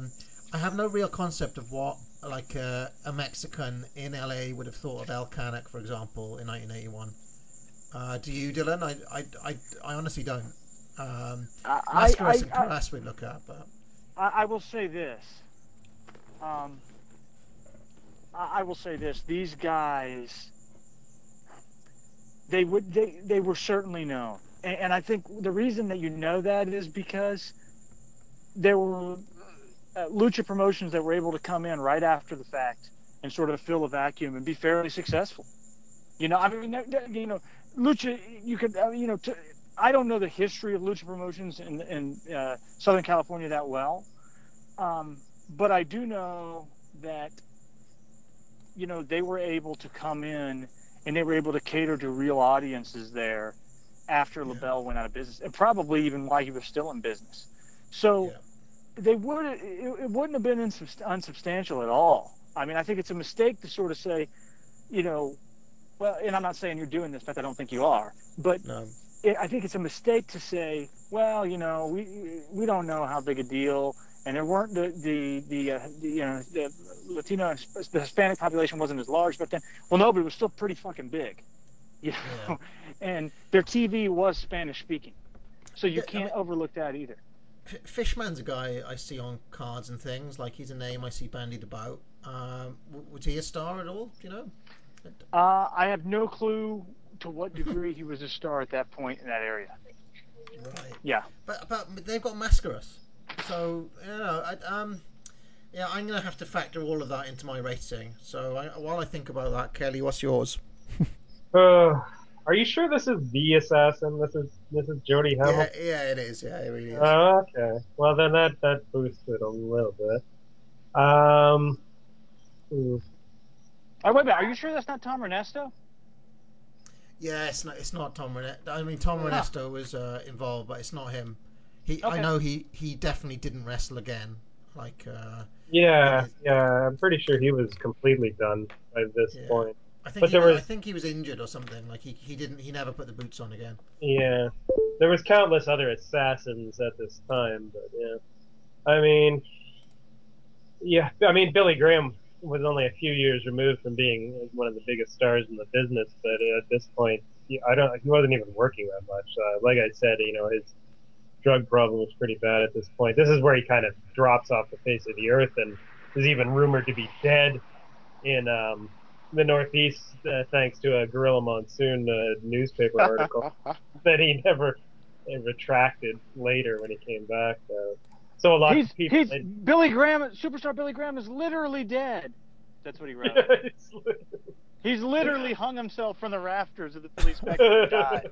have no real concept of what, like, a Mexican in LA would have thought of El Canic, for example, in 1981. Do you, Dylan? I honestly don't. Mascaris and Paras we look at, but... I will say this. I will say this. These guys, they were certainly known. And I think the reason that you know that is because there were... lucha promotions that were able to come in right after the fact and sort of fill a vacuum and be fairly successful. You know, I mean, you know, lucha, you could, you know, I don't know the history of lucha promotions in Southern California that well. But I do know that, you know, they were able to come in and they were able to cater to real audiences there after LeBell went out of business, and probably even while he was still in business. So they would, it wouldn't have been unsubstantial at all. I mean, I think it's a mistake to sort of say, you know, well, and I'm not saying you're doing this, but I don't think you are, but I think it's a mistake to say, well, you know, we don't know how big a deal, and there weren't the you know, the Latino, the Hispanic population wasn't as large back then. Well, no, but it was still pretty fucking big, you know? And their TV was Spanish speaking, so you can't overlook that either. Fishman's a guy I see on cards and things, like he's a name I see bandied about. Was he a star at all? Do you know? I have no clue to what degree he was a star at that point in that area. Right. Yeah. But they've got Mascaras. So, you know, yeah, I'm going to have to factor all of that into my rating. So while I think about that, Kelly, what's yours? Are you sure this is The Assassin? This is Jody Hamill? Yeah, it is. Yeah, it really is. Oh, okay. Well, then that boosted a little bit. Oh, wait a minute. Are you sure that's not Tom Ernesto? Yeah, it's not Tom Ernesto. I mean, Tom Ernesto was involved, but it's not him. Okay. I know he definitely didn't wrestle again. Like I'm pretty sure he was completely done by this point. I think he was injured or something. Like he never put the boots on again. Yeah, there was countless other assassins at this time, but I mean Billy Graham was only a few years removed from being one of the biggest stars in the business, but at this point, he wasn't even working that much. Like I said, you know, his drug problem was pretty bad at this point. This is where he kind of drops off the face of the earth and is even rumored to be dead in the Northeast, thanks to a Guerrilla Monsoon newspaper article that he never retracted later when he came back. So a lot of people... Billy Graham, superstar Billy Graham, is literally dead. That's what he wrote. Yeah, he's literally hung himself from the rafters of the police spectrum and died.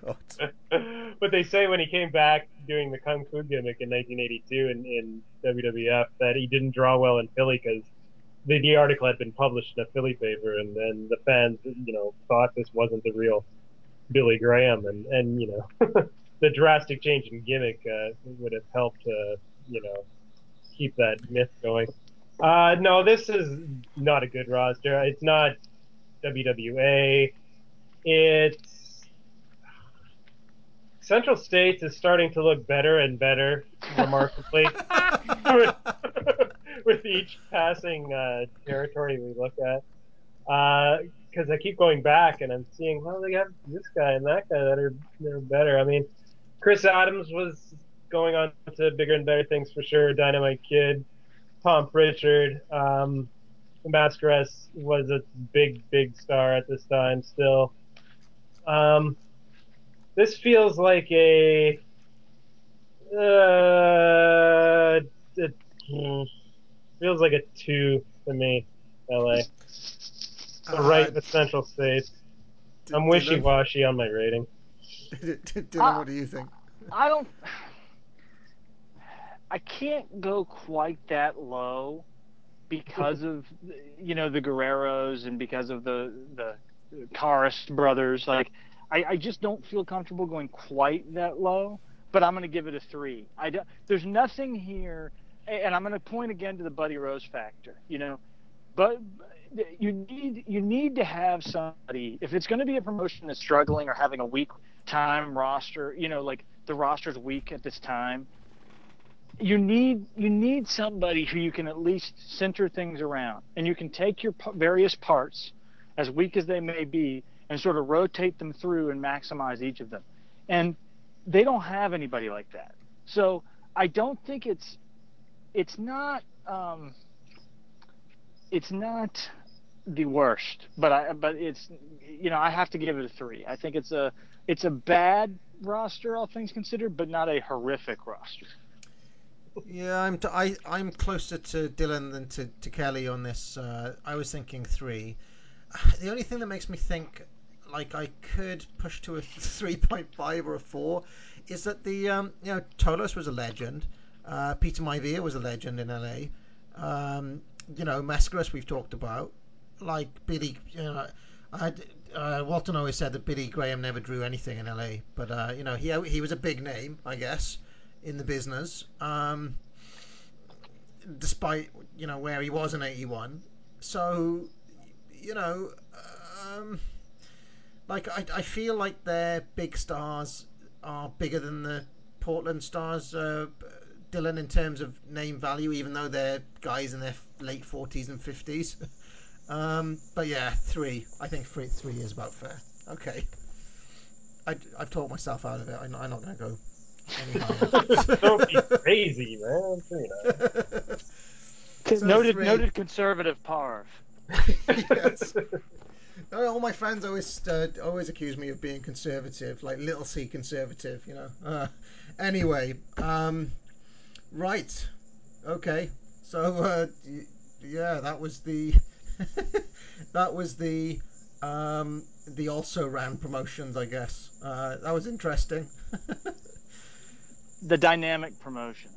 God. But they say when he came back doing the Kung Fu gimmick in 1982 in WWF that he didn't draw well in Philly because the article had been published in a Philly paper, and then the fans, you know, thought this wasn't the real Billy Graham, and you know, the drastic change in gimmick would have helped, you know, keep that myth going. No, this is not a good roster. It's not WWA. It's Central States is starting to look better and better, remarkably, with each passing territory we look at. Because I keep going back and I'm seeing, well, they got this guy and that guy that are better. I mean, Chris Adams was going on to bigger and better things for sure. Dynamite Kid, Tom Pritchard, Mascaras was a big, big star at this time still. This feels like a 2 to me, LA. Right with Central States. I'm wishy-washy on my rating. Dylan, what do you think? I can't go quite that low because of, you know, the Guerreros and because of the Karras brothers. Like, I just don't feel comfortable going quite that low, but I'm going to give it a 3. There's nothing here, and I'm going to point again to the Buddy Rose factor, you know. But you need to have somebody, if it's going to be a promotion that's struggling or having a weak time roster, you know, like the roster's weak at this time, you need somebody who you can at least center things around, and you can take your various parts, as weak as they may be, and sort of rotate them through and maximize each of them. And they don't have anybody like that. So I don't think it's not the worst, but it's, you know, I have to give it a 3. I think it's a bad roster, all things considered, but not a horrific roster. Yeah, I'm closer to Dylan than to Kelly on this. I was thinking 3. The only thing that makes me think like I could push to a 3.5 or a 4 is that the Tolos was a legend. Peter Maivia was a legend in LA. Mascaras we've talked about. Like Billy, Walton always said that Billy Graham never drew anything in LA, but he was a big name, I guess, in the business. Despite where he was in '81, so I feel like their big stars are bigger than the Portland stars, Dylan, in terms of name value, even though they're guys in their late 40s and 50s. But yeah, 3. I think 3 is about fair. Okay. I've talked myself out of it. I'm not going to go any higher. Don't be crazy, man. So noted conservative Parv. Yes. All my friends always accuse me of being conservative, like little c conservative, anyway, right. Okay. So, that was the... that was the also ran promotions, I guess. That was interesting. The dynamic promotions.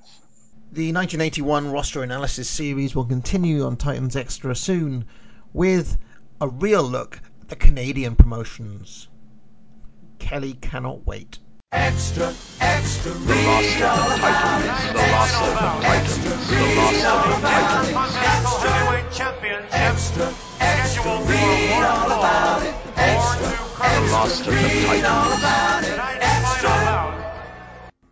The 1981 roster analysis series will continue on Titans Extra soon with a real look at the Canadian promotions. Kelly cannot wait. Extra, extra, the loss of the Titans, the loss of the Titans, the loss of the Titans, extra heavyweight champion, extra, extra, read all about it, extra, extra, read all about it.